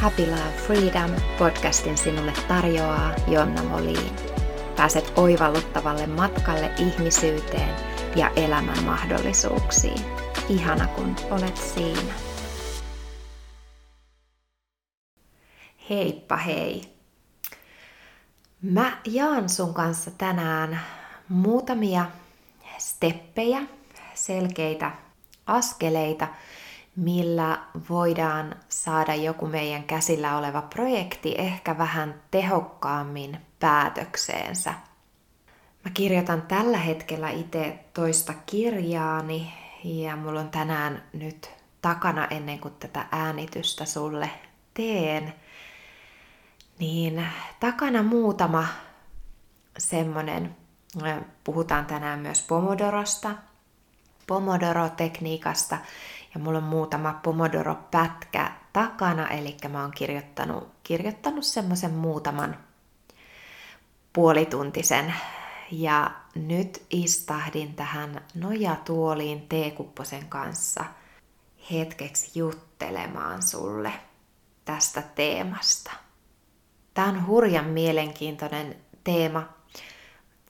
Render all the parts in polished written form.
Happy Love Freedom podcastin sinulle tarjoaa Jonna Molin. Pääset oivalluttavalle matkalle ihmisyyteen ja elämän mahdollisuuksiin. Ihana kun olet siinä. Heippa hei! Mä jaan sun kanssa tänään muutamia steppejä, selkeitä askeleita, millä voidaan saada joku meidän käsillä oleva projekti ehkä vähän tehokkaammin päätökseensä. Mä kirjoitan tällä hetkellä itse toista kirjaani ja mulla on tänään nyt takana ennen kuin tätä äänitystä sulle teen, niin takana muutama semmonen, puhutaan tänään myös Pomodorosta, Pomodoro-tekniikasta, ja mulla on muutama Pomodoro-pätkä takana, eli mä oon kirjoittanut semmoisen muutaman puolituntisen, ja nyt istahdin tähän nojatuoliin teekupposen kanssa hetkeksi juttelemaan sulle tästä teemasta. Tää on hurjan mielenkiintoinen teema,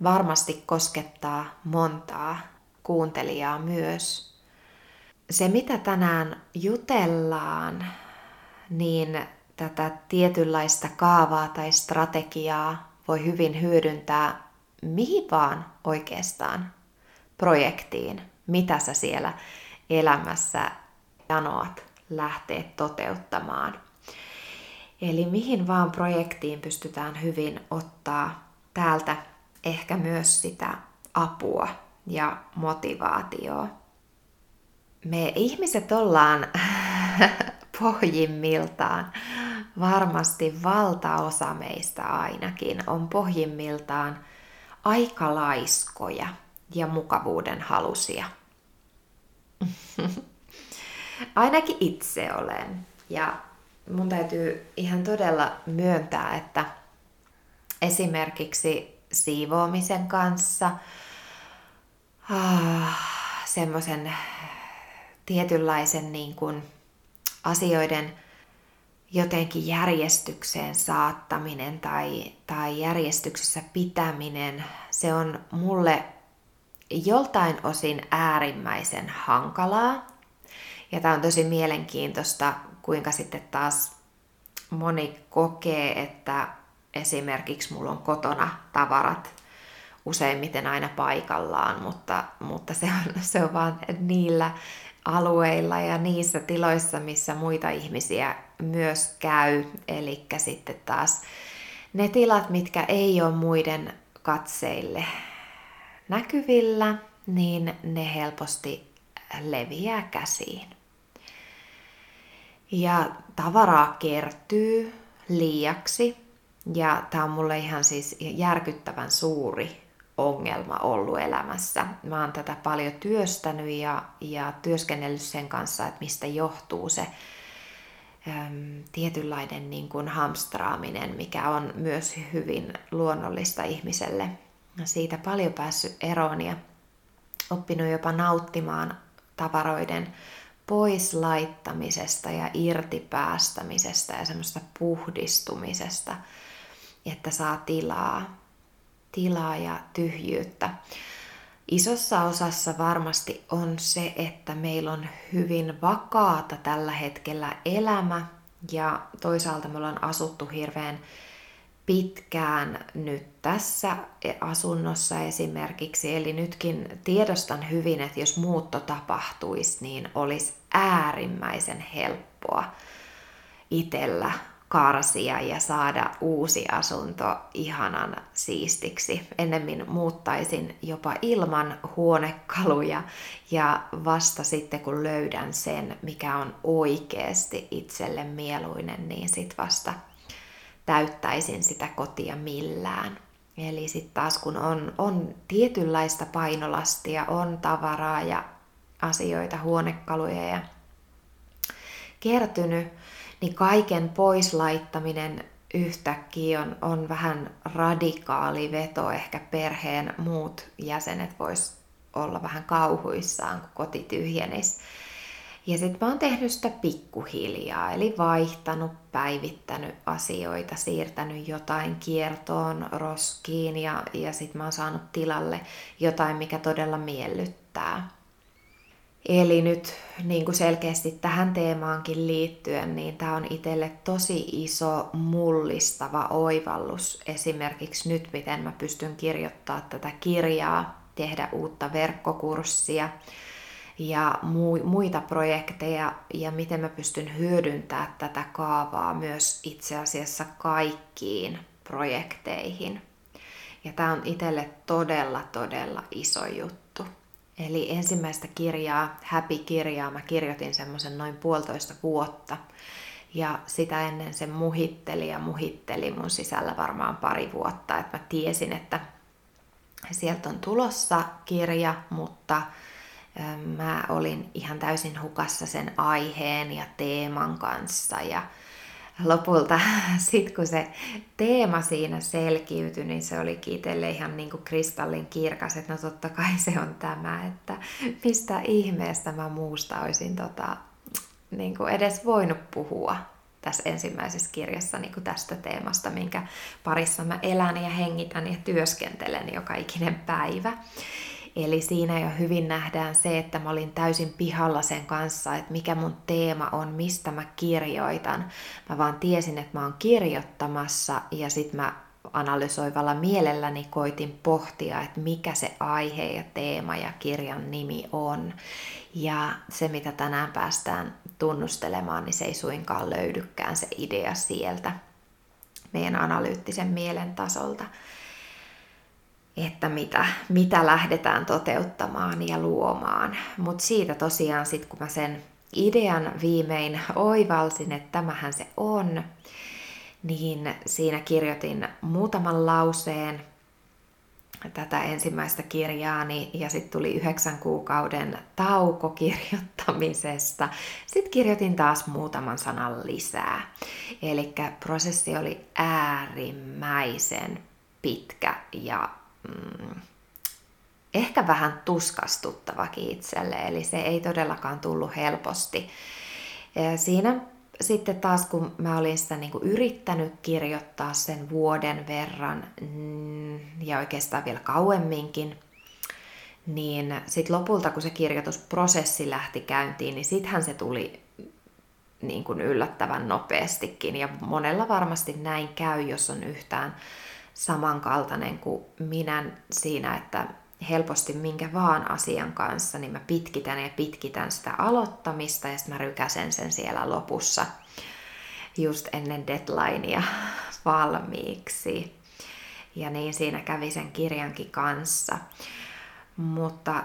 varmasti koskettaa montaa kuuntelijaa myös. Se mitä tänään jutellaan, niin tätä tietynlaista kaavaa tai strategiaa voi hyvin hyödyntää mihin vaan oikeastaan projektiin, mitä sä siellä elämässä janoat lähteä toteuttamaan. Eli mihin vaan projektiin pystytään hyvin ottaa täältä ehkä myös sitä apua ja motivaatiota. Me ihmiset ollaan pohjimmiltaan, varmasti valtaosa meistä ainakin, on pohjimmiltaan aika laiskoja ja mukavuuden halusia. Ainakin itse olen. Ja mun täytyy ihan todella myöntää, että esimerkiksi siivoamisen kanssa semmoisen tietynlaisen niin kuin asioiden jotenkin järjestykseen saattaminen tai järjestyksessä pitäminen, se on mulle joltain osin äärimmäisen hankalaa. Ja tää on tosi mielenkiintoista, kuinka sitten taas moni kokee, että esimerkiksi mulla on kotona tavarat useimmiten aina paikallaan, mutta se on vaan niillä alueilla ja niissä tiloissa, missä muita ihmisiä myös käy. Eli sitten taas ne tilat, mitkä ei ole muiden katseille näkyvillä, niin ne helposti leviää käsiin. Ja tavaraa kertyy liiaksi, ja tämä on mulle ihan siis järkyttävän suuri ongelma ollut elämässä. Mä oon tätä paljon työstänyt ja työskennellyt sen kanssa, että mistä johtuu se tietynlainen niin kuin hamstraaminen, mikä on myös hyvin luonnollista ihmiselle. Siitä paljon päässyt eroon ja oppinut jopa nauttimaan tavaroiden pois laittamisesta ja irtipäästämisestä ja semmoista puhdistumisesta, että saa tilaa ja tyhjyyttä. Isossa osassa varmasti on se, että meillä on hyvin vakaata tällä hetkellä elämä ja toisaalta me ollaan asuttu hirveän pitkään nyt tässä asunnossa esimerkiksi. Eli nytkin tiedostan hyvin, että jos muutto tapahtuisi, niin olisi äärimmäisen helppoa itsellä karsia ja saada uusi asunto ihanan siistiksi. Ennemmin muuttaisin jopa ilman huonekaluja ja vasta sitten kun löydän sen, mikä on oikeasti itselle mieluinen, niin sit vasta täyttäisin sitä kotia millään. Eli sit taas kun on tietynlaista painolastia, on tavaraa ja asioita, huonekaluja ja kertynyt, niin kaiken pois laittaminen yhtäkkiä on vähän radikaali veto. Ehkä perheen muut jäsenet vois olla vähän kauhuissaan, kun koti tyhjenisi. Ja sitten mä oon tehnyt sitä pikkuhiljaa, eli vaihtanut, päivittänyt asioita, siirtänyt jotain kiertoon, roskiin ja sitten mä oon saanut tilalle jotain, mikä todella miellyttää. Eli nyt niin kuin selkeästi tähän teemaankin liittyen, niin tämä on itselle tosi iso mullistava oivallus. Esimerkiksi nyt, miten mä pystyn kirjoittamaan tätä kirjaa, tehdä uutta verkkokurssia ja muita projekteja ja miten mä pystyn hyödyntämään tätä kaavaa myös itse asiassa kaikkiin projekteihin. Ja tämä on itselle todella, todella iso juttu. Eli ensimmäistä kirjaa, Happy-kirjaa, mä kirjoitin semmoisen noin 1,5 vuotta. Ja sitä ennen se muhitteli mun sisällä varmaan 2 vuotta. Että mä tiesin, että sieltä on tulossa kirja, mutta mä olin ihan täysin hukassa sen aiheen ja teeman kanssa. Ja lopulta sit kun se teema siinä selkiytyi, niin se oli itselle ihan niin kuin kristallin kirkas, että no totta kai se on tämä, että mistä ihmeestä mä muusta olisin niin kuin edes voinut puhua tässä ensimmäisessä kirjassa niin kuin tästä teemasta, minkä parissa mä elän ja hengitän ja työskentelen joka ikinen päivä. Eli siinä jo hyvin nähdään se, että mä olin täysin pihalla sen kanssa, että mikä mun teema on, mistä mä kirjoitan. Mä vaan tiesin, että mä oon kirjoittamassa ja sit mä analysoivalla mielelläni koitin pohtia, että mikä se aihe ja teema ja kirjan nimi on. Ja se, mitä tänään päästään tunnustelemaan, niin se ei suinkaan löydykään se idea sieltä meidän analyyttisen mielen tasolta. Että mitä lähdetään toteuttamaan ja luomaan. Mutta siitä tosiaan sitten, kun mä sen idean viimein oivalsin, että tämähän se on, niin siinä kirjoitin muutaman lauseen tätä ensimmäistä kirjaani ja sitten tuli 9 kuukauden tauko kirjoittamisesta. Sitten kirjoitin taas muutaman sanan lisää. Eli prosessi oli äärimmäisen pitkä ja ehkä vähän tuskastuttavakin itselle, eli se ei todellakaan tullut helposti. Siinä sitten taas, kun mä olin sitä niin kuin yrittänyt kirjoittaa sen vuoden verran, ja oikeastaan vielä kauemminkin, niin sitten lopulta, kun se kirjoitusprosessi lähti käyntiin, niin sittenhän se tuli niin kuin yllättävän nopeastikin, ja monella varmasti näin käy, jos on yhtään samankaltainen kuin minä siinä, että helposti minkä vaan asian kanssa, niin mä pitkitän sitä aloittamista ja sitten mä rykäsen sen siellä lopussa just ennen deadlinea valmiiksi. Ja niin siinä kävi sen kirjankin kanssa. Mutta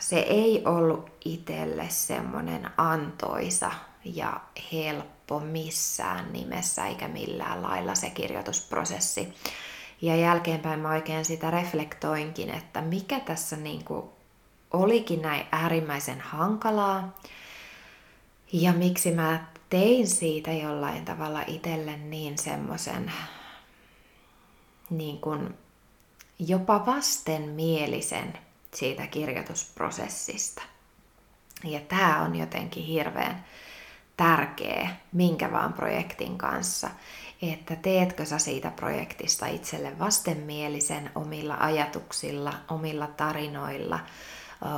se ei ollut itselle semmoinen antoisa ja helppo missään nimessä eikä millään lailla se kirjoitusprosessi. Ja jälkeenpäin mä oikein sitä reflektoinkin, että mikä tässä niinku olikin näin äärimmäisen hankalaa ja miksi mä tein siitä jollain tavalla itselle niin semmoisen niin kuin jopa vastenmielisen siitä kirjoitusprosessista. Ja tää on jotenkin hirveän tärkeä minkä vaan projektin kanssa, että teetkö sä siitä projektista itselle vastenmielisen omilla ajatuksilla, omilla tarinoilla,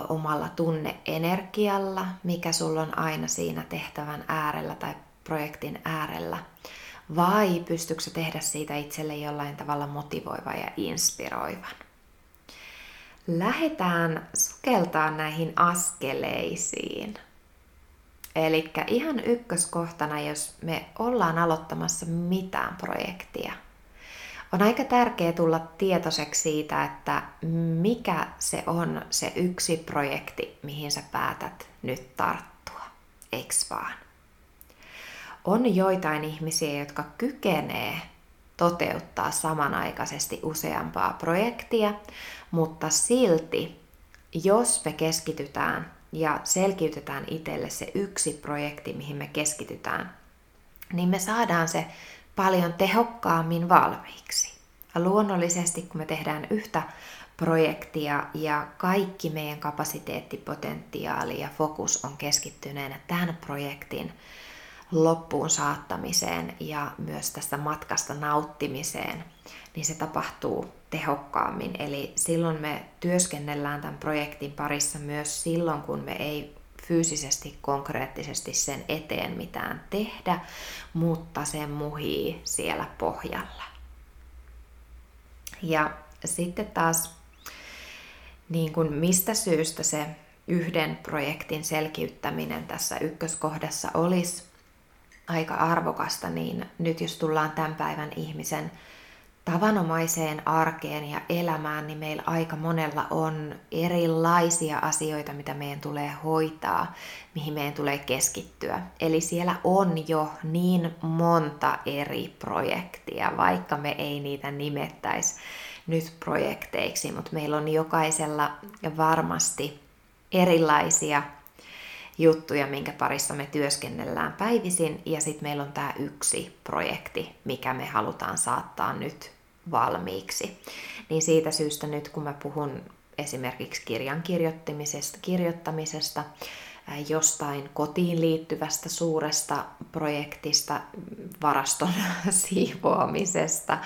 omalla tunneenergialla, mikä sulla on aina siinä tehtävän äärellä tai projektin äärellä, vai pystytkö sä tehdä siitä itselle jollain tavalla motivoivan ja inspiroivan. Lähdetään sukeltaa näihin askeleisiin. Elikkä ihan ykköskohtana, jos me ollaan aloittamassa mitään projektia, on aika tärkeää tulla tietoiseksi siitä, että mikä se on se yksi projekti, mihin sä päätät nyt tarttua, eiks vaan? On joitain ihmisiä, jotka kykenee toteuttaa samanaikaisesti useampaa projektia, mutta silti, jos me keskitytään ja selkiytetään itselle se yksi projekti, mihin me keskitytään, niin me saadaan se paljon tehokkaammin valmiiksi. Ja luonnollisesti, kun me tehdään yhtä projektia ja kaikki meidän kapasiteettipotentiaali ja fokus on keskittyneenä tämän projektin loppuun saattamiseen ja myös tästä matkasta nauttimiseen, niin se tapahtuu tehokkaammin. Eli silloin me työskennellään tämän projektin parissa myös silloin, kun me ei fyysisesti, konkreettisesti sen eteen mitään tehdä, mutta se muhii siellä pohjalla. Ja sitten taas, niin kuin mistä syystä se yhden projektin selkiyttäminen tässä ykköskohdassa olisi aika arvokasta, niin nyt jos tullaan tämän päivän ihmisen tavanomaiseen arkeen ja elämään, niin meillä aika monella on erilaisia asioita, mitä meidän tulee hoitaa, mihin meidän tulee keskittyä. Eli siellä on jo niin monta eri projektia, vaikka me ei niitä nimettäisi nyt projekteiksi, mutta meillä on jokaisella varmasti erilaisia juttuja, minkä parissa me työskennellään päivisin, ja sitten meillä on tämä yksi projekti, mikä me halutaan saattaa nyt valmiiksi. Niin siitä syystä nyt, kun mä puhun esimerkiksi kirjan kirjoittamisesta, jostain kotiin liittyvästä suuresta projektista, varaston siivoamisesta,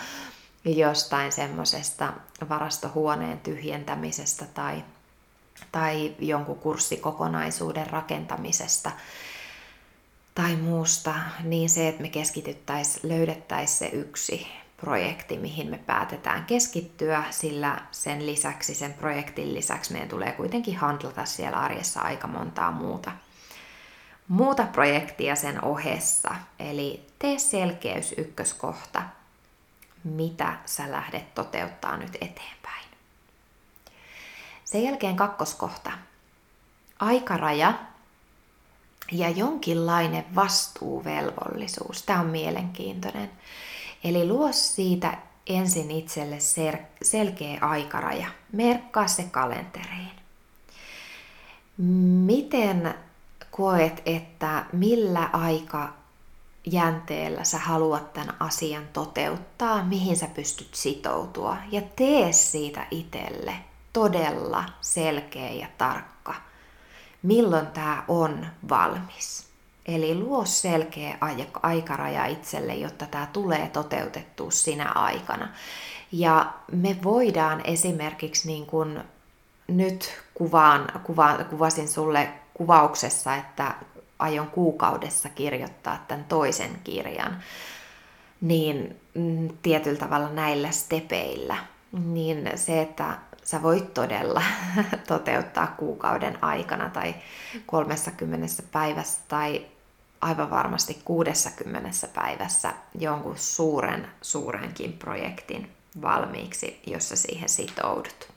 jostain semmoisesta varastohuoneen tyhjentämisestä tai jonkun kurssikokonaisuuden rakentamisesta tai muusta, niin se, että me löydettäisiin se yksi projekti, mihin me päätetään keskittyä, sillä sen projektin lisäksi meidän tulee kuitenkin handlata siellä arjessa aika montaa muuta projektia sen ohessa. Eli tee selkeys ykköskohta, mitä sä lähdet toteuttaa nyt eteenpäin. Sen jälkeen kakkoskohta. Aikaraja ja jonkinlainen vastuuvelvollisuus. Tämä on mielenkiintoinen. Eli luo siitä ensin itselle selkeä aikaraja. Merkkaa se kalenteriin. Miten koet, että millä aikajänteellä sä haluat tämän asian toteuttaa, mihin sä pystyt sitoutua, ja tee siitä itselle todella selkeä ja tarkka, milloin tämä on valmis. Eli luo selkeä aikaraja itselle, jotta tämä tulee toteutettua sinä aikana. Ja me voidaan esimerkiksi, niin kuin nyt kuvasin sulle kuvauksessa, että aion kuukaudessa kirjoittaa tämän toisen kirjan, niin tietyllä tavalla näillä stepeillä, niin se, että sä voit todella toteuttaa kuukauden aikana tai 30 päivässä tai aivan varmasti 60 päivässä jonkun suurenkin projektin valmiiksi, jos sä siihen sitoudut.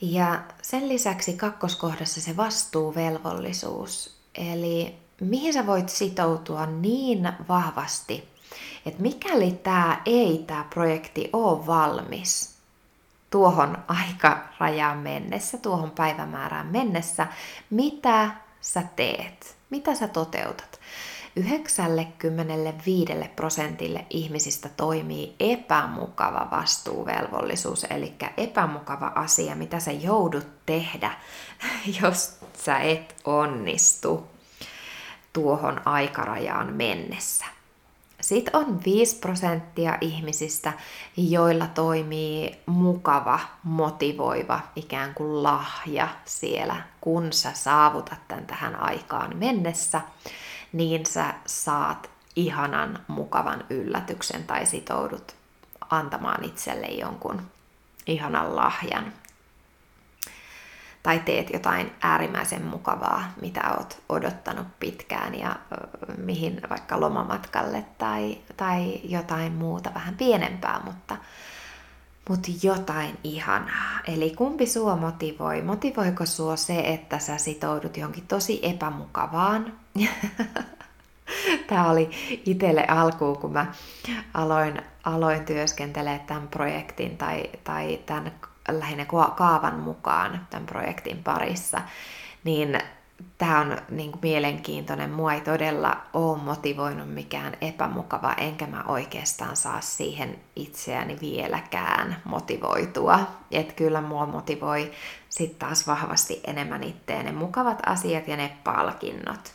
Ja sen lisäksi kakkoskohdassa se vastuuvelvollisuus. Eli mihin sä voit sitoutua niin vahvasti, että mikäli tämä projekti ole valmis tuohon aikarajaan mennessä, tuohon päivämäärään mennessä, mitä sä teet? Mitä sä toteutat? 95% ihmisistä toimii epämukava vastuuvelvollisuus, eli epämukava asia, mitä sä joudut tehdä, jos sä et onnistu tuohon aikarajaan mennessä. Sitten on 5% ihmisistä, joilla toimii mukava, motivoiva ikään kuin lahja siellä. Kun sä saavutat tämän tähän aikaan mennessä, niin sä saat ihanan, mukavan yllätyksen tai sitoudut antamaan itselle jonkun ihanan lahjan. Tai teet jotain äärimmäisen mukavaa, mitä oot odottanut pitkään ja mihin vaikka lomamatkalle tai jotain muuta vähän pienempää, mutta jotain ihanaa. Eli kumpi sua motivoi? Motivoiko sua se, että sä sitoudut johonkin tosi epämukavaan? Tämä oli itselle alkuun, kun mä aloin työskentelee tämän projektin tai tämän lähinnä kaavan mukaan tämän projektin parissa, niin Tämä on niin kuin mielenkiintoinen. Mua ei todella ole motivoinut mikään epämukava, enkä mä oikeastaan saa siihen itseäni vieläkään motivoitua. Et kyllä mua motivoi sitten taas vahvasti enemmän itseä ne mukavat asiat ja ne palkinnot.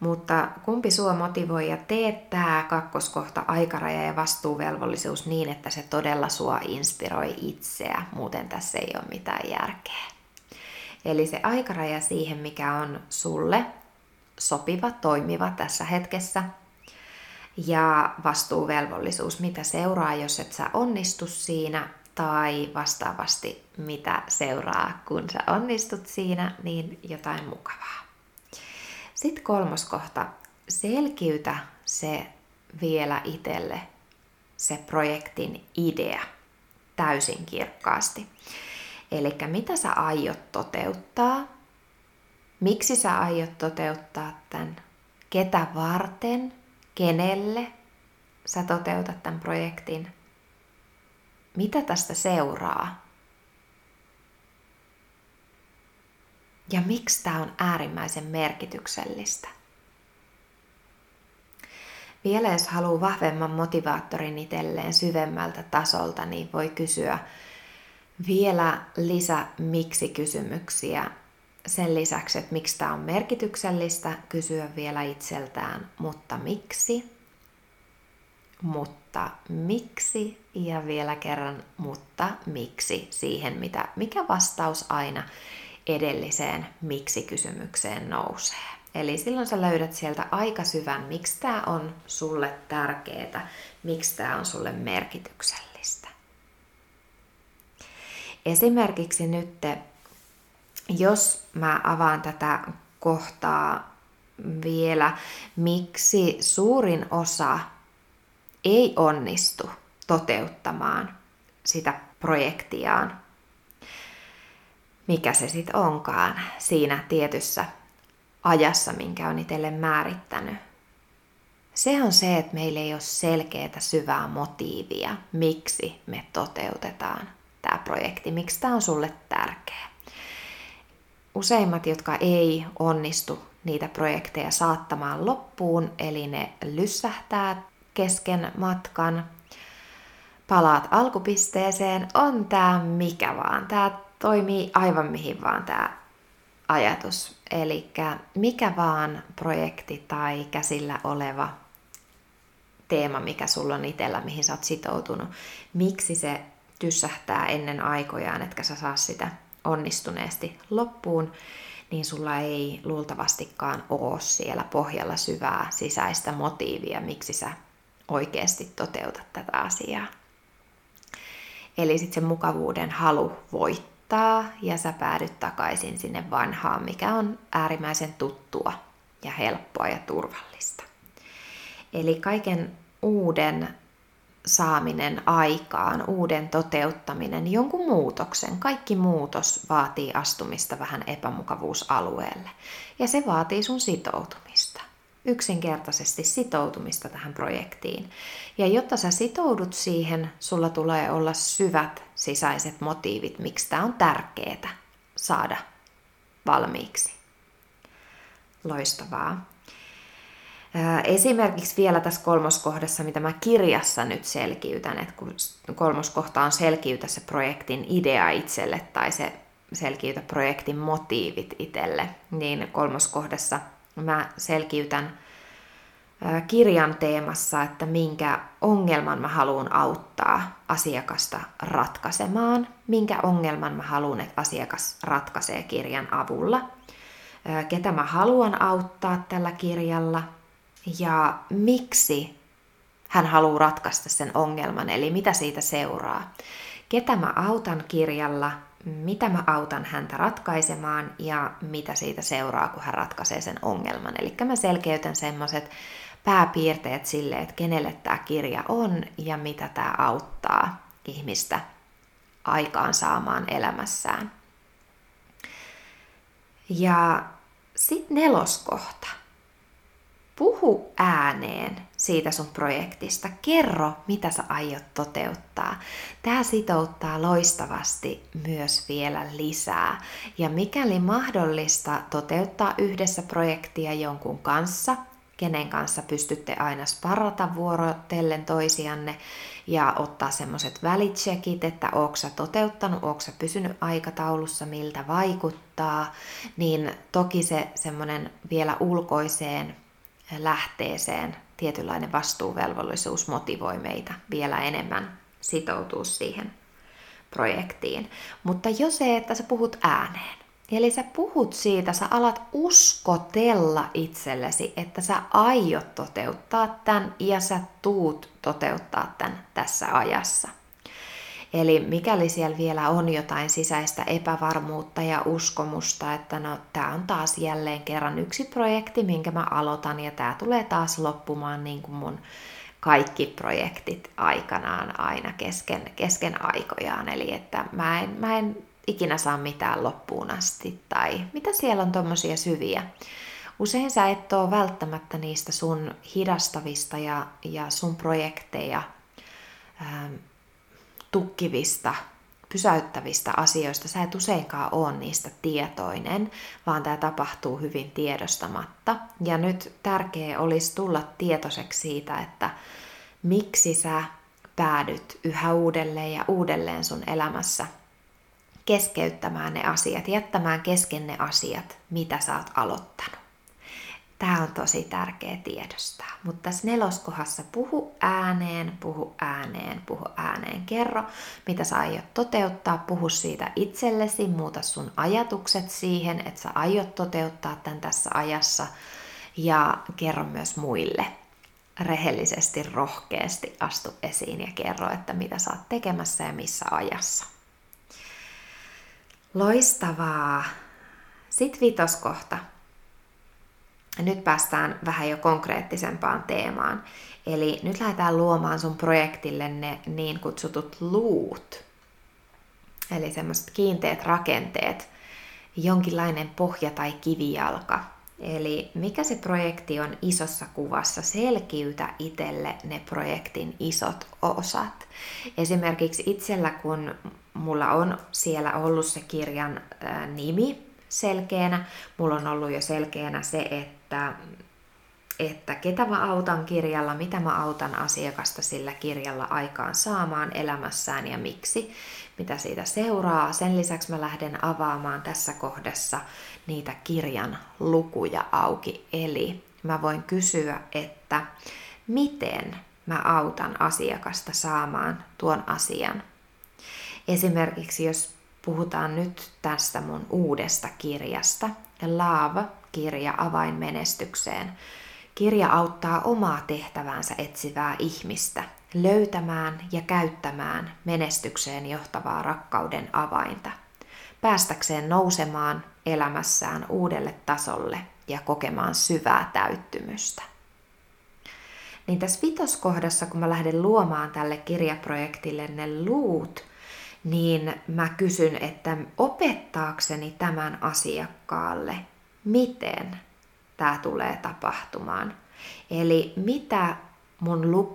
Mutta kumpi sua motivoi, ja tee tämä kakkoskohta aikaraja ja vastuuvelvollisuus niin, että se todella sua inspiroi itseä. Muuten tässä ei ole mitään järkeä. Eli se aikaraja siihen, mikä on sulle sopiva, toimiva tässä hetkessä. Ja vastuuvelvollisuus, mitä seuraa, jos et sä onnistu siinä. Tai vastaavasti, mitä seuraa, kun sä onnistut siinä, niin jotain mukavaa. Sitten 3. kohta. Selkiytä se vielä itselle, se projektin idea, täysin kirkkaasti. Eli mitä sä aiot toteuttaa, miksi sä aiot toteuttaa tämän, ketä varten, kenelle sä toteutat tämän projektin, mitä tästä seuraa ja miksi tämä on äärimmäisen merkityksellistä. Vielä jos haluaa vahvemman motivaattorin itselleen syvemmältä tasolta, niin voi kysyä vielä lisä miksi-kysymyksiä. Sen lisäksi, että miksi tämä on merkityksellistä, kysyä vielä itseltään, mutta miksi, mutta miksi ja vielä kerran, mutta miksi siihen, mikä vastaus aina edelliseen miksi-kysymykseen nousee. Eli silloin sä löydät sieltä aika syvän, miksi tämä on sulle tärkeää, miksi tämä on sulle merkityksellistä. Esimerkiksi nyt, jos mä avaan tätä kohtaa vielä, miksi suurin osa ei onnistu toteuttamaan sitä projektiaan, mikä se sitten onkaan siinä tietyssä ajassa, minkä on itselle määrittänyt. Se on se, että meillä ei ole selkeää syvää motiivia, miksi me toteutetaan tämä projekti, miksi tämä on sulle tärkeä. Useimmat, jotka ei onnistu niitä projekteja saattamaan loppuun, eli ne lyssähtää kesken matkan, palaat alkupisteeseen, on tämä mikä vaan. Tämä toimii aivan mihin vaan tämä ajatus. Eli mikä vaan projekti tai käsillä oleva teema, mikä sulla on itsellä, mihin sä oot sitoutunut, miksi se tyssähtää ennen aikojaan, etkä sä saa sitä onnistuneesti loppuun, niin sulla ei luultavastikaan ole siellä pohjalla syvää sisäistä motiivia, miksi sä oikeasti toteutat tätä asiaa. Eli sitten se mukavuuden halu voittaa ja sä päädyt takaisin sinne vanhaan, mikä on äärimmäisen tuttua ja helppoa ja turvallista. Eli kaiken uuden saaminen aikaan, uuden toteuttaminen, jonkun muutoksen. Kaikki muutos vaatii astumista vähän epämukavuusalueelle. Ja se vaatii sun sitoutumista. Yksinkertaisesti sitoutumista tähän projektiin. Ja jotta sä sitoudut siihen, sulla tulee olla syvät sisäiset motiivit, miksi tää on tärkeetä saada valmiiksi. Loistavaa. Esimerkiksi vielä tässä 3. kohdassa, mitä mä kirjassa nyt selkiytän, että kun 3. kohta on selkiytä se projektin idea itselle tai se selkiytä projektin motiivit itselle, niin 3. kohdassa mä selkiytän kirjan teemassa, että minkä ongelman mä haluan auttaa asiakasta ratkaisemaan, minkä ongelman mä haluan, että asiakas ratkaisee kirjan avulla, ketä mä haluan auttaa tällä kirjalla, ja miksi hän haluaa ratkaista sen ongelman, eli mitä siitä seuraa. Ketä mä autan kirjalla, mitä mä autan häntä ratkaisemaan ja mitä siitä seuraa, kun hän ratkaisee sen ongelman. Eli mä selkeytän semmoiset pääpiirteet sille, että kenelle tämä kirja on ja mitä tämä auttaa ihmistä aikaan saamaan elämässään. Ja sitten 4. kohta. Puhu ääneen siitä sun projektista. Kerro, mitä sä aiot toteuttaa. Tää sitouttaa loistavasti myös vielä lisää. Ja mikäli mahdollista toteuttaa yhdessä projektia jonkun kanssa, kenen kanssa pystytte aina sparrata vuorotellen toisianne ja ottaa semmoiset välitsekit, että ootko sä toteuttanut, ootko sä pysynyt aikataulussa, miltä vaikuttaa, niin toki se semmoinen vielä ulkoiseen lähteeseen tietynlainen vastuuvelvollisuus motivoi meitä vielä enemmän sitoutua siihen projektiin. Mutta jo se, että sä puhut ääneen. Eli sä puhut siitä, sä alat uskotella itsellesi, että sä aiot toteuttaa tämän ja sä tuut toteuttaa tämän tässä ajassa. Eli mikäli siellä vielä on jotain sisäistä epävarmuutta ja uskomusta, että no tää on taas jälleen kerran yksi projekti, minkä mä aloitan ja tää tulee taas loppumaan niin kuin mun kaikki projektit aikanaan aina kesken aikojaan. Eli että mä en ikinä saa mitään loppuun asti tai mitä siellä on tommosia syviä. Usein sä et ole välttämättä niistä sun hidastavista ja sun projekteja tukkivista, pysäyttävistä asioista. Sä et useinkaan ole niistä tietoinen, vaan tämä tapahtuu hyvin tiedostamatta. Ja nyt tärkeää olisi tulla tietoiseksi siitä, että miksi sä päädyt yhä uudelleen ja uudelleen sun elämässä keskeyttämään ne asiat, jättämään kesken ne asiat, mitä sä oot aloittanut. Tämä on tosi tärkeä tiedostaa. Mutta tässä 4. kohdassa puhu ääneen, puhu ääneen, puhu ääneen. Kerro, mitä sä aiot toteuttaa. Puhu siitä itsellesi, muuta sun ajatukset siihen, että sä aiot toteuttaa tämän tässä ajassa. Ja kerro myös muille. Rehellisesti, rohkeasti astu esiin ja kerro, että mitä sä oot tekemässä ja missä ajassa. Loistavaa! Sitten 5. kohta. Nyt päästään vähän jo konkreettisempaan teemaan. Eli nyt lähdetään luomaan sun projektille ne niin kutsutut luut. Eli semmoiset kiinteät rakenteet, jonkinlainen pohja tai kivijalka. Eli mikä se projekti on isossa kuvassa, selkiytä itselle ne projektin isot osat. Esimerkiksi itsellä, kun mulla on siellä ollut se kirjan nimi selkeänä, mulla on ollut jo selkeänä se, että ketä mä autan kirjalla, mitä mä autan asiakasta sillä kirjalla aikaan saamaan elämässään ja miksi, mitä siitä seuraa. Sen lisäksi mä lähden avaamaan tässä kohdassa niitä kirjan lukuja auki. Eli mä voin kysyä, että miten mä autan asiakasta saamaan tuon asian. Esimerkiksi jos puhutaan nyt tästä mun uudesta kirjasta, Love, kirja avainmenestykseen. Kirja auttaa omaa tehtäväänsä etsivää ihmistä löytämään ja käyttämään menestykseen johtavaa rakkauden avainta, päästäkseen nousemaan elämässään uudelle tasolle ja kokemaan syvää täyttymystä. Niin tässä 5. kohdassa, kun mä lähden luomaan tälle kirjaprojektille ne luut, niin mä kysyn, että opettaakseni tämän asiakkaalle, miten tämä tulee tapahtumaan. Eli mitä mun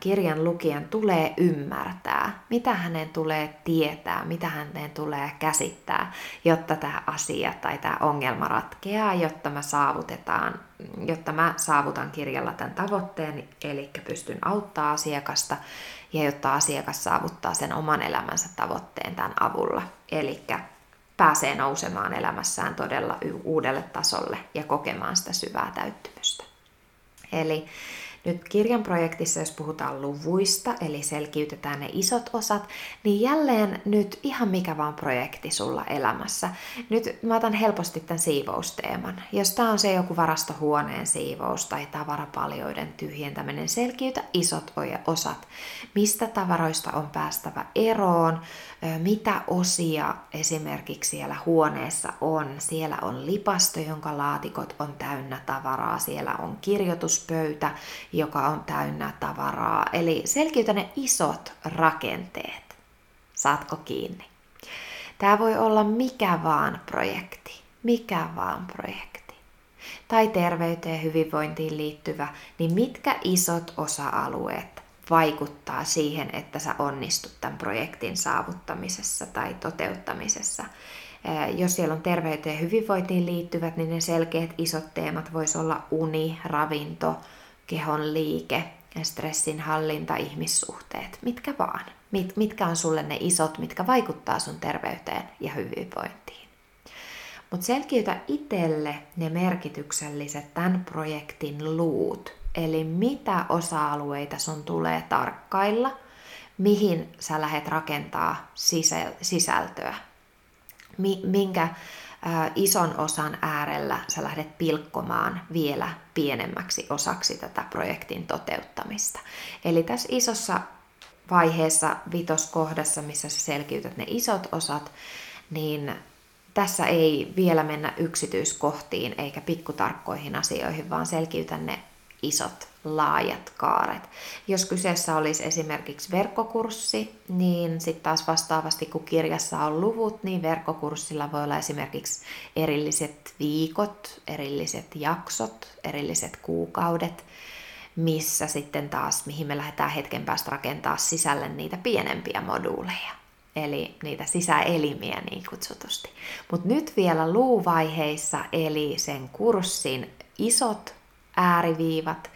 kirjan lukijan tulee ymmärtää, mitä hänen tulee tietää, mitä hänen tulee käsittää, jotta tämä asia tai tämä ongelma ratkeaa, jotta mä saavutan kirjalla tämän tavoitteen, eli pystyn auttamaan asiakasta ja jotta asiakas saavuttaa sen oman elämänsä tavoitteen tämän avulla. Eli pääsee nousemaan elämässään todella uudelle tasolle ja kokemaan sitä syvää täyttymystä. Eli nyt kirjan projektissa, jos puhutaan luvuista, eli selkiytetään ne isot osat, niin jälleen nyt ihan mikä vaan projekti sulla elämässä. Nyt mä otan helposti tämän siivousteeman. Jos tää on se joku varastohuoneen siivous tai tavarapaljoiden tyhjentäminen, selkiytä isot osat. Mistä tavaroista on päästävä eroon, mitä osia esimerkiksi siellä huoneessa on. Siellä on lipasto, jonka laatikot on täynnä tavaraa, siellä on kirjoituspöytä, joka on täynnä tavaraa. Eli selkiytä ne isot rakenteet. Saatko kiinni? Tämä voi olla mikä vaan projekti. tai terveyteen ja hyvinvointiin liittyvä, niin mitkä isot osa-alueet vaikuttaa siihen, että sä onnistut tämän projektin saavuttamisessa tai toteuttamisessa. Jos siellä on terveyteen ja hyvinvointiin liittyvät, niin ne selkeät isot teemat voisi olla uni, ravinto, kehon liike, stressin hallinta, ihmissuhteet, mitkä vaan. Mitkä on sulle ne isot, mitkä vaikuttaa sun terveyteen ja hyvinvointiin. Mutta selkiytä itselle ne merkitykselliset tämän projektin luut. Eli mitä osa-alueita sun tulee tarkkailla, mihin sä lähdet rakentaa sisältöä. Minkä ison osan äärellä sä lähdet pilkkomaan vielä pienemmäksi osaksi tätä projektin toteuttamista. Eli tässä isossa vaiheessa, vitoskohdassa, missä sä selkiytät ne isot osat, niin tässä ei vielä mennä yksityiskohtiin eikä pikkutarkkoihin asioihin, vaan selkiytä ne isot, laajat kaaret. Jos kyseessä olisi esimerkiksi verkkokurssi, niin sitten taas vastaavasti kun kirjassa on luvut, niin verkkokurssilla voi olla esimerkiksi erilliset viikot, erilliset jaksot, erilliset kuukaudet, missä sitten taas, mihin me lähdetään hetken päästä rakentaa sisälle niitä pienempiä moduuleja. Eli niitä sisäelimiä niin kutsutusti. Mutta nyt vielä luuvaiheissa, eli sen kurssin isot ääriviivat,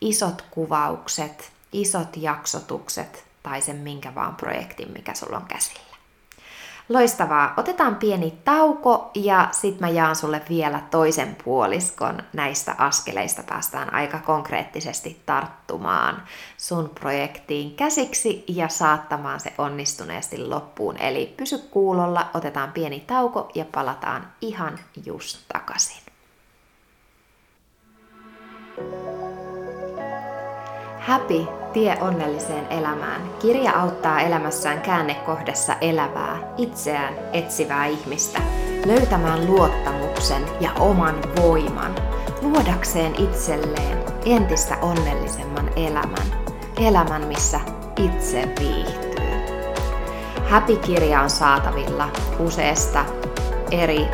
isot kuvaukset, isot jaksotukset tai sen minkä vaan projektin, mikä sulla on käsillä. Loistavaa! Otetaan pieni tauko ja sit mä jaan sulle vielä toisen puoliskon näistä askeleista. Päästään aika konkreettisesti tarttumaan sun projektiin käsiksi ja saattamaan se onnistuneesti loppuun. Eli pysy kuulolla, otetaan pieni tauko ja palataan ihan just takaisin. Happy, tie onnelliseen elämään. Kirja auttaa elämässään käännekohdassa elävää, itseään etsivää ihmistä löytämään luottamuksen ja oman voiman, luodakseen itselleen entistä onnellisemman elämän, missä itse viihtyy. Happy-kirja on saatavilla useasta eri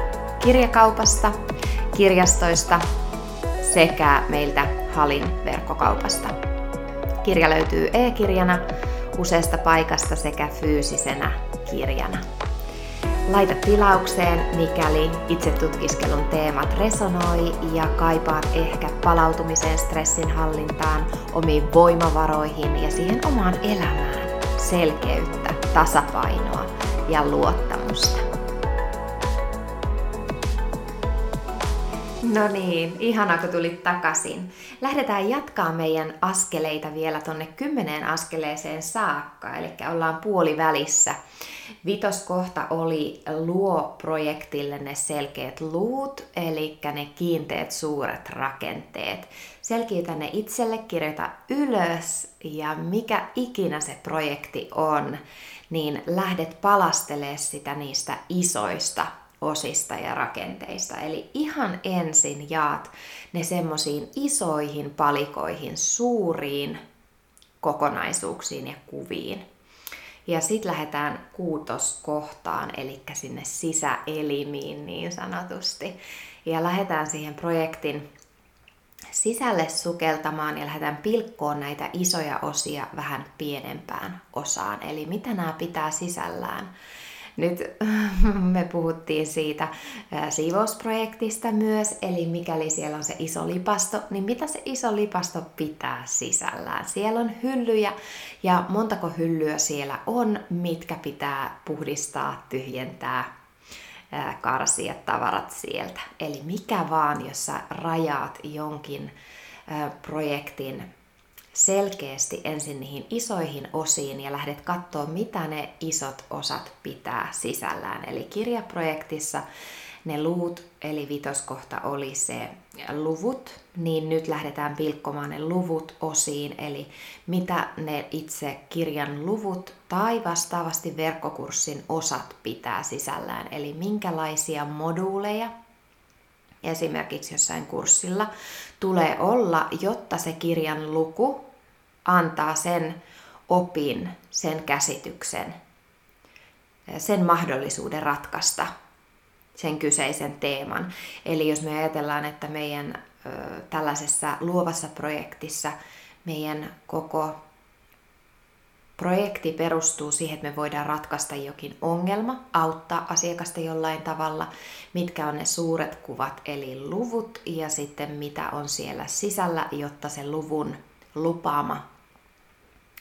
kirjakaupasta, kirjastoista sekä meiltä Halin verkkokaupasta. Kirja löytyy e-kirjana useasta paikasta sekä fyysisenä kirjana. Laita tilaukseen, mikäli itsetutkiskelun teemat resonoi ja kaipaat ehkä palautumiseen, stressin hallintaan, omiin voimavaroihin ja siihen omaan elämään selkeyttä, tasapainoa ja luottamusta. No niin, ihanaa kun tulit takaisin. Lähdetään jatkaa meidän askeleita vielä tonne 10 askeleeseen saakka, eli ollaan puolivälissä. 5. kohta oli luo projektille ne selkeät luut, eli ne kiinteät suuret rakenteet. Selkiytä ne itselle, kirjoita ylös ja mikä ikinä se projekti on, niin lähdet palastelemaan sitä niistä isoista osista ja rakenteista. Eli ihan ensin jaat ne semmoisiin isoihin palikoihin, suuriin kokonaisuuksiin ja kuviin. Ja sitten lähdetään 6. kohtaan, eli sinne sisäelimiin niin sanotusti. Ja lähdetään siihen projektin sisälle sukeltamaan ja lähdetään pilkkoon näitä isoja osia vähän pienempään osaan. Eli mitä nämä pitää sisällään? Nyt me puhuttiin siitä siivousprojektista myös, eli mikäli siellä on se iso lipasto, niin mitä se iso lipasto pitää sisällään? Siellä on hyllyjä ja montako hyllyä siellä on, mitkä pitää puhdistaa, tyhjentää, karsia tavarat sieltä. Eli mikä vaan, jos sä rajaat jonkin projektin selkeästi ensin niihin isoihin osiin ja lähdet katsoa, mitä ne isot osat pitää sisällään. Eli kirjaprojektissa ne luut, eli 5. kohta oli se luvut, niin nyt lähdetään pilkkomaan ne luvut osiin, eli mitä ne itse kirjan luvut tai vastaavasti verkkokurssin osat pitää sisällään, eli minkälaisia moduuleja esimerkiksi jossain kurssilla tulee olla, jotta se kirjan luku antaa sen opin, sen käsityksen, sen mahdollisuuden ratkaista sen kyseisen teeman. Eli jos me ajatellaan, että meidän tällaisessa luovassa projektissa meidän koko projekti perustuu siihen, että me voidaan ratkaista jokin ongelma, auttaa asiakasta jollain tavalla, mitkä on ne suuret kuvat eli luvut ja sitten mitä on siellä sisällä, jotta se luvun lupaama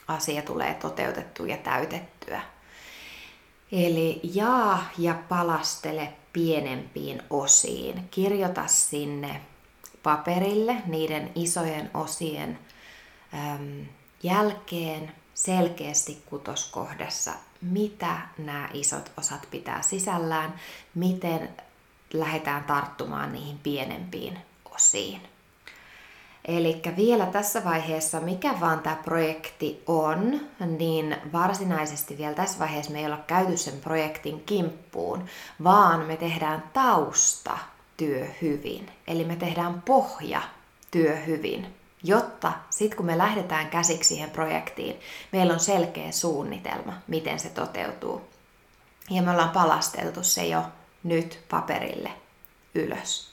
asia tulee toteutettua ja täytettyä. Eli jaa ja palastele pienempiin osiin. Kirjoita sinne paperille niiden isojen osien jälkeen selkeästi kutoskohdassa, mitä nämä isot osat pitää sisällään, miten lähdetään tarttumaan niihin pienempiin osiin. Eli vielä tässä vaiheessa, mikä vaan tämä projekti on, niin varsinaisesti vielä tässä vaiheessa me ei olla käyty sen projektin kimppuun, vaan me tehdään taustatyö hyvin. Eli me tehdään pohjatyö hyvin, jotta sitten kun me lähdetään käsiksi siihen projektiin, meillä on selkeä suunnitelma, miten se toteutuu. Ja me ollaan palasteltu se jo nyt paperille ylös.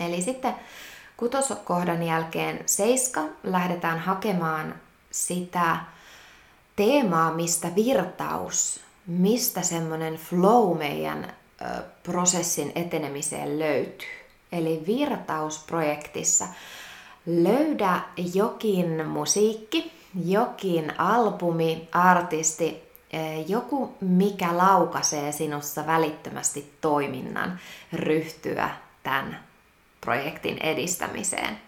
Eli sitten kutoskohdan jälkeen 7 lähdetään hakemaan sitä teemaa, mistä virtaus, mistä semmoinen flow meidän prosessin etenemiseen löytyy. Eli virtausprojektissa löydä jokin musiikki, jokin albumi, artisti, joku mikä laukaisee sinussa välittömästi toiminnan ryhtyä tämän projektin edistämiseen.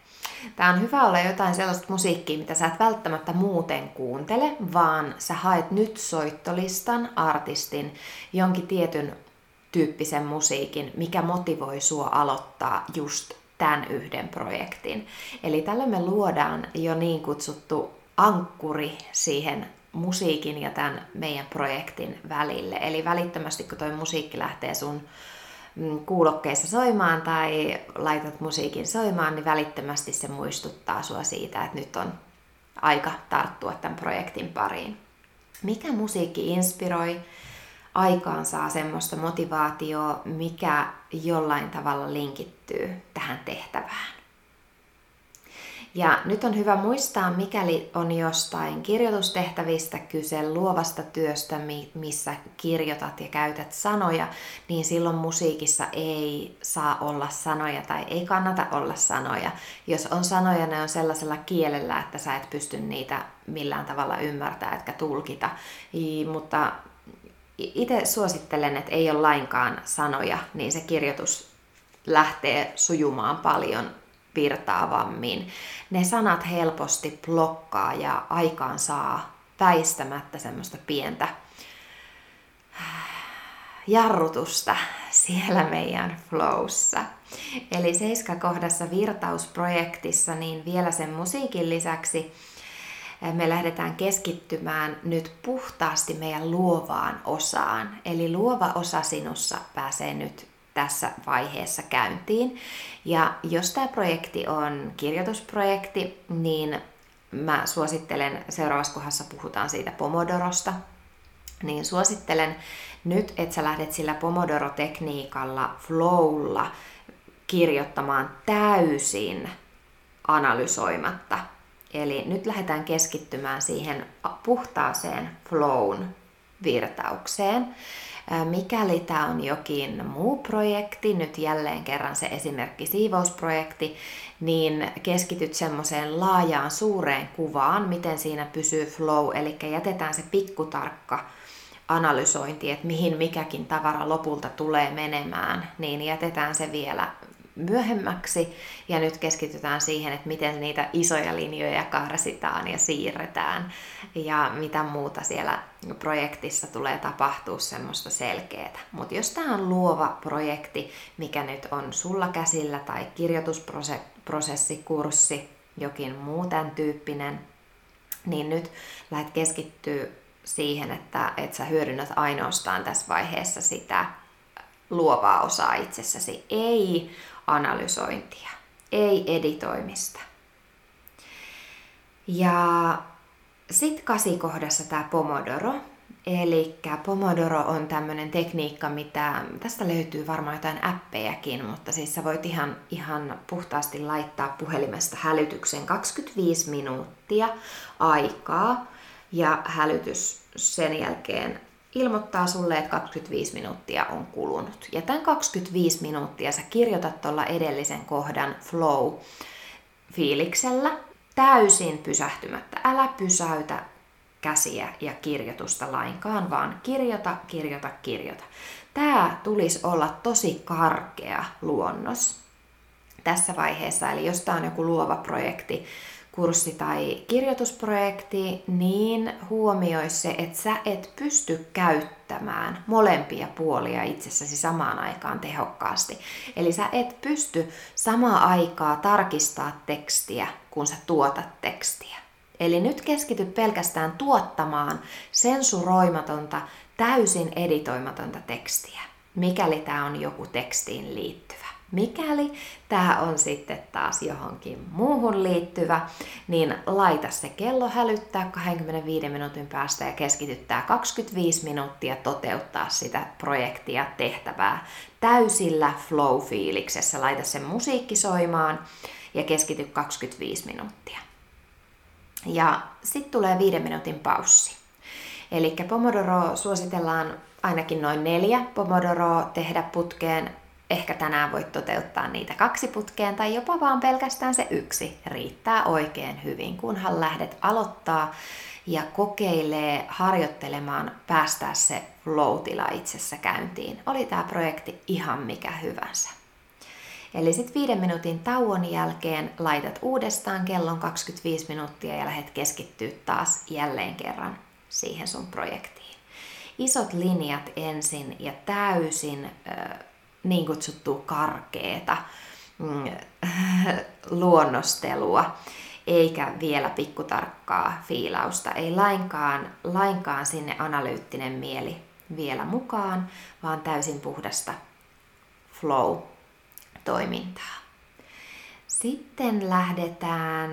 Tämä on hyvä olla jotain sellaista musiikkia, mitä sä et välttämättä muuten kuuntele, vaan sä haet nyt soittolistan, artistin, jonkin tietyn tyyppisen musiikin, mikä motivoi sua aloittaa just tämän yhden projektin. Eli tällä me luodaan jo niin kutsuttu ankkuri siihen musiikin ja tämän meidän projektin välille. Eli välittömästi kun toi musiikki lähtee sun kuulokkeissa soimaan tai laitat musiikin soimaan, niin välittömästi se muistuttaa sua siitä, että nyt on aika tarttua tämän projektin pariin. Mikä musiikki inspiroi, aikaansaa semmoista motivaatiota, mikä jollain tavalla linkittyy tähän tehtävään. Ja nyt on hyvä muistaa, mikäli on jostain kirjoitustehtävistä kyse, luovasta työstä, missä kirjoitat ja käytät sanoja, niin silloin musiikissa ei saa olla sanoja tai ei kannata olla sanoja. Jos on sanoja, ne on sellaisella kielellä, että sä et pysty niitä millään tavalla ymmärtämään etkä tulkita. Mutta itse suosittelen, että ei ole lainkaan sanoja, niin se kirjoitus lähtee sujumaan paljon virtaavammin. Ne sanat helposti blokkaa ja aikaan saa väistämättä semmoista pientä jarrutusta siellä meidän flowssa. Eli 7 kohdassa virtausprojektissa niin vielä sen musiikin lisäksi me lähdetään keskittymään nyt puhtaasti meidän luovaan osaan. Eli luova osa sinussa pääsee nyt tässä vaiheessa käyntiin. Ja jos tämä projekti on kirjoitusprojekti, niin mä suosittelen, seuraavassa kohdassa puhutaan siitä Pomodorosta, niin suosittelen nyt, että sä lähdet sillä Pomodoro-tekniikalla, flowlla, kirjoittamaan täysin analysoimatta. Eli nyt lähdetään keskittymään siihen puhtaaseen flown virtaukseen. Mikäli tämä on jokin muu projekti, nyt jälleen kerran se esimerkki siivousprojekti, niin keskityt semmoiseen laajaan suureen kuvaan, miten siinä pysyy flow, eli jätetään se pikkutarkka analysointi, että mihin mikäkin tavara lopulta tulee menemään, niin jätetään se vielä myöhemmäksi ja nyt keskitytään siihen, että miten niitä isoja linjoja karsitaan ja siirretään ja mitä muuta siellä projektissa tulee tapahtua semmoista selkeää. Mutta jos tämä on luova projekti, mikä nyt on sulla käsillä tai kirjoitusprosessi, kurssi, jokin muu tämän tyyppinen, niin nyt lähdet keskittyä siihen, että sä hyödynnät ainoastaan tässä vaiheessa sitä luovaa osaa itsessäsi, ei analysointia, ei editoimista. Ja sitten 8 kohdassa tämä Pomodoro, Elikkä Pomodoro on tämmöinen tekniikka, mitä tästä löytyy varmaan jotain appejäkin, mutta siis sä voit ihan puhtaasti laittaa puhelimesta hälytyksen 25 minuuttia aikaa ja hälytys sen jälkeen ilmoittaa sulle, että 25 minuuttia on kulunut. Ja tämän 25 minuuttia sä kirjoitat tuolla edellisen kohdan flow-fiiliksellä täysin pysähtymättä. Älä pysäytä käsiä ja kirjoitusta lainkaan, vaan kirjoita, kirjoita, kirjoita. Tämä tulisi olla tosi karkea luonnos tässä vaiheessa. Eli jos tämä on joku luova projekti, kurssi tai kirjoitusprojekti, niin huomioi se, että sä et pysty käyttämään molempia puolia itsessäsi samaan aikaan tehokkaasti. Eli sä et pysty samaan aikaan tarkistaa tekstiä, kun sä tuotat tekstiä. Eli nyt keskity pelkästään tuottamaan sensuroimatonta, täysin editoimatonta tekstiä, mikäli tämä on joku tekstiin liittyvä. Mikäli tämä on sitten taas johonkin muuhun liittyvä, niin laita se kello hälyttää 25 minuutin päästä ja keskityttää 25 minuuttia toteuttaa sitä projektia, tehtävää täysillä flow-fiiliksessä. Laita sen musiikki soimaan ja keskity 25 minuuttia. Ja sitten tulee 5 minuutin paussi. Eli Pomodoro suositellaan ainakin noin 4 Pomodoroa tehdä putkeen. Ehkä tänään voit toteuttaa niitä 2 putkeen tai jopa vaan pelkästään se 1 riittää oikein hyvin, kunhan lähdet aloittaa ja kokeilee harjoittelemaan päästää se flow-tila itsessä käyntiin. Oli tämä projekti ihan mikä hyvänsä. Eli sitten 5 minuutin tauon jälkeen laitat uudestaan kellon 25 minuuttia ja lähdet keskittyä taas jälleen kerran siihen sun projektiin. Isot linjat ensin ja täysin niin kutsuttua karkeeta luonnostelua, eikä vielä pikkutarkkaa fiilausta. Ei lainkaan sinne analyyttinen mieli vielä mukaan, vaan täysin puhdasta flow toimintaa. Sitten lähdetään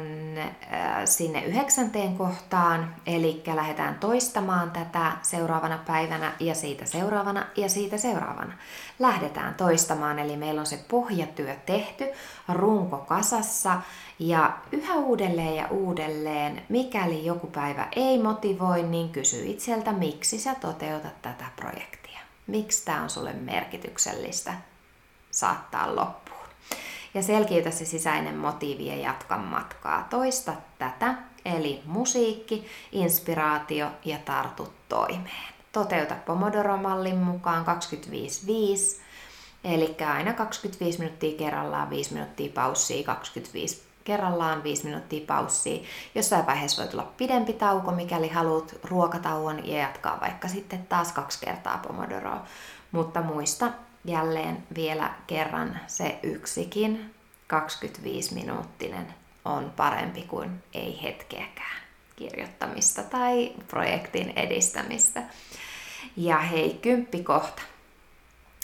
sinne 9 kohtaan, eli lähdetään toistamaan tätä seuraavana päivänä ja siitä seuraavana ja siitä seuraavana. Lähdetään toistamaan, eli meillä on se pohjatyö tehty, runko kasassa ja yhä uudelleen ja uudelleen. Mikäli joku päivä ei motivoi, niin kysy itseltä, miksi sä toteutat tätä projektia. Miksi tää on sulle merkityksellistä saattaa loppuun. Ja selkiytä se sisäinen motiivi ja jatka matkaa. Toista tätä, eli musiikki, inspiraatio ja tartu toimeen. Toteuta Pomodoro-mallin mukaan 25-5, eli aina 25 minuuttia kerrallaan, 5 minuuttia paussia, 25 kerrallaan, 5 minuuttia paussia. Jossain vaiheessa voi tulla pidempi tauko, mikäli haluat ruokatauon ja jatkaa vaikka sitten taas 2 kertaa Pomodoroa. Mutta muista, jälleen vielä kerran se yksikin 25-minuuttinen on parempi kuin ei hetkeäkään kirjoittamista tai projektin edistämistä. Ja hei, 10. kohta.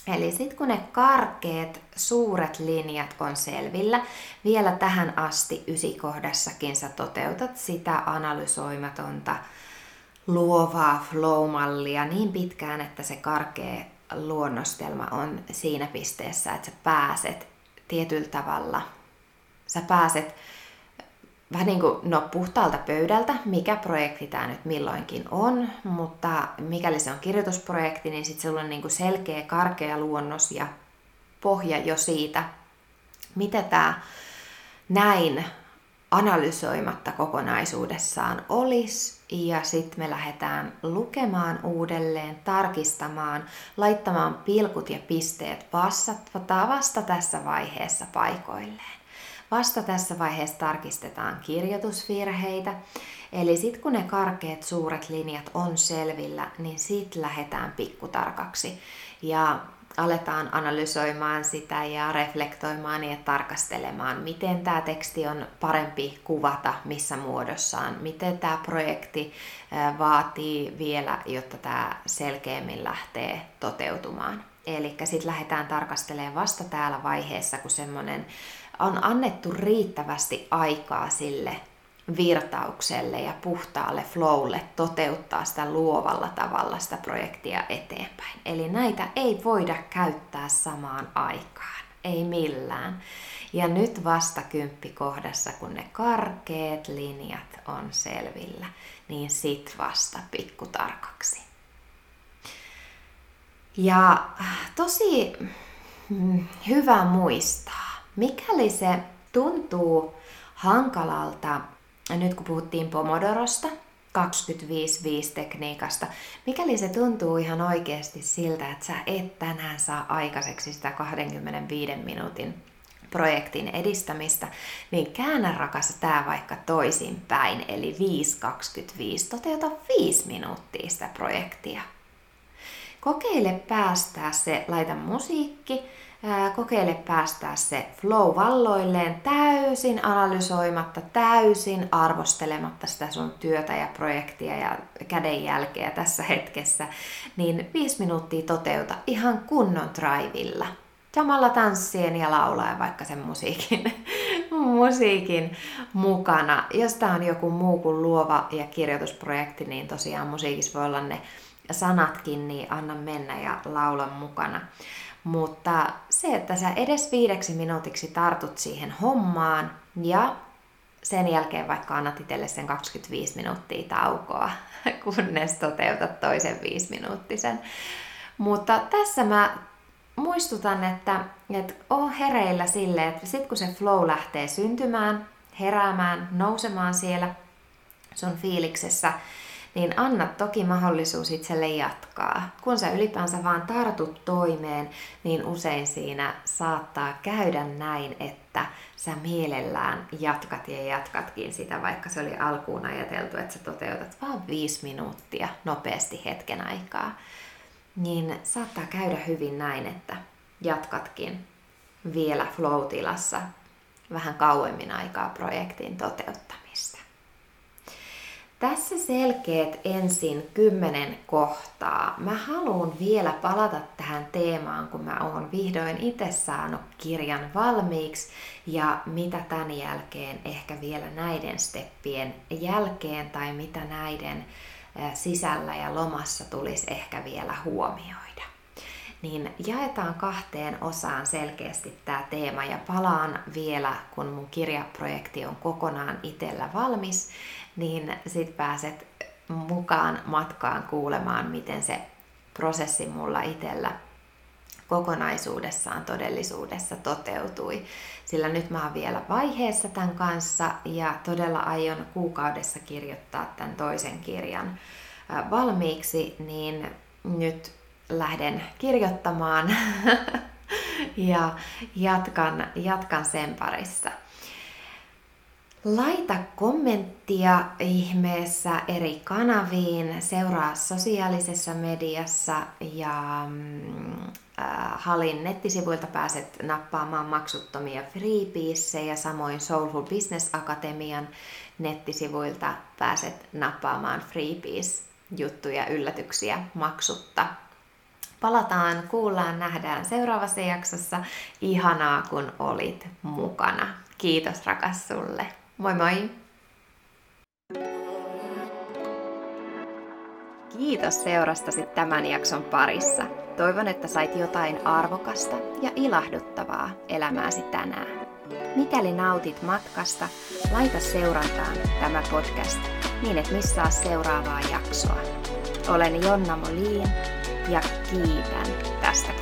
Eli sitten kun ne karkeat suuret linjat on selvillä, vielä tähän asti 9 kohdassakin sä toteutat sitä analysoimatonta luovaa flow-mallia niin pitkään, että se karkea luonnostelma on siinä pisteessä, että sä pääset tietyllä tavalla. Sä pääset vähän niin kuin puhtaalta pöydältä, mikä projekti tämä nyt milloinkin on, mutta mikäli se on kirjoitusprojekti, niin sitten sulla on niin kuin selkeä, karkea luonnos ja pohja jo siitä, mitä tämä näin analysoimatta kokonaisuudessaan olisi, ja sitten me lähdetään lukemaan uudelleen, tarkistamaan, laittamaan pilkut ja pisteet vasta tässä vaiheessa paikoilleen. Vasta tässä vaiheessa tarkistetaan kirjoitusvirheitä, eli sitten kun ne karkeat suuret linjat on selvillä, niin sitten lähdetään pikkutarkaksi ja aletaan analysoimaan sitä ja reflektoimaan ja tarkastelemaan, miten tämä teksti on parempi kuvata missä muodossaan, miten tämä projekti vaatii vielä, jotta tämä selkeämmin lähtee toteutumaan. Eli sitten lähdetään tarkastelemaan vasta täällä vaiheessa, kun semmoinen on annettu riittävästi aikaa sille virtaukselle ja puhtaalle flowlle toteuttaa sitä luovalla tavalla sitä projektia eteenpäin. Eli näitä ei voida käyttää samaan aikaan, ei millään. Ja nyt vasta kymppikohdassa, kun ne karkeat linjat on selvillä, niin sit vasta pikkutarkaksi. Ja tosi hyvä muistaa, mikäli se tuntuu hankalalta, nyt kun puhuttiin Pomodorosta, 25-5 tekniikasta, mikäli se tuntuu ihan oikeasti siltä, että sä et tänään saa aikaiseksi sitä 25 minuutin projektin edistämistä, niin käännä rakas tää vaikka toisinpäin, eli 5-25, toteuta 5 minuuttia sitä projektia. Kokeile päästää se, laita musiikki, kokeile päästää se flow valloilleen täysin analysoimatta, täysin arvostelematta sitä sun työtä ja projektia ja kädenjälkeä tässä hetkessä, niin 5 minuuttia toteuta ihan kunnon draivilla. Samalla tanssien ja laulaen vaikka sen musiikin mukana. Jos tää on joku muu kuin luova ja kirjoitusprojekti, niin tosiaan musiikissa voi olla ne sanatkin, niin anna mennä ja laula mukana. Mutta se, että sä edes 5 minuutiksi tartut siihen hommaan ja sen jälkeen vaikka annat itselle sen 25 minuuttia taukoa, kunnes toteutat toisen 5-minuuttisen. Mutta tässä mä muistutan, että on hereillä sille, että sit kun se flow lähtee syntymään, heräämään, nousemaan siellä sun fiiliksessä, niin anna toki mahdollisuus itselle jatkaa. Kun sä ylipäänsä vaan tartut toimeen, niin usein siinä saattaa käydä näin, että sä mielellään jatkat ja jatkatkin sitä, vaikka se oli alkuun ajateltu, että sä toteutat vaan 5 minuuttia nopeasti hetken aikaa. Niin saattaa käydä hyvin näin, että jatkatkin vielä flow-tilassa vähän kauemmin aikaa projektin toteuttamista. Tässä selkeät ensin 10 kohtaa. Mä haluan vielä palata tähän teemaan, kun mä oon vihdoin itse saanut kirjan valmiiksi ja mitä tämän jälkeen ehkä vielä näiden steppien jälkeen tai mitä näiden sisällä ja lomassa tulisi ehkä vielä huomioida. Niin jaetaan 2 osaan selkeästi tämä teema ja palaan vielä, kun mun kirjaprojekti on kokonaan itsellä valmis, niin sit pääset mukaan matkaan kuulemaan, miten se prosessi mulla itsellä kokonaisuudessaan todellisuudessa toteutui. Sillä nyt mä oon vielä vaiheessa tämän kanssa ja todella aion kuukaudessa kirjoittaa tämän toisen kirjan valmiiksi, niin nyt lähden kirjoittamaan ja jatkan sen parissa. Laita kommenttia ihmeessä eri kanaviin, seuraa sosiaalisessa mediassa ja Halin nettisivuilta pääset nappaamaan maksuttomia freebiissejä, samoin Soulful Business Akatemian nettisivuilta pääset nappaamaan freebiis-juttuja, yllätyksiä maksutta. Palataan, kuullaan, nähdään seuraavassa jaksossa. Ihanaa, kun olit mukana. Kiitos rakas sulle. Moi moi! Kiitos seurastasi tämän jakson parissa. Toivon, että sait jotain arvokasta ja ilahduttavaa elämääsi tänään. Mikäli nautit matkasta, laita seurantaan tämä podcast niin, et missaa seuraavaa jaksoa. Olen Jonna Molin ja kiitän tästä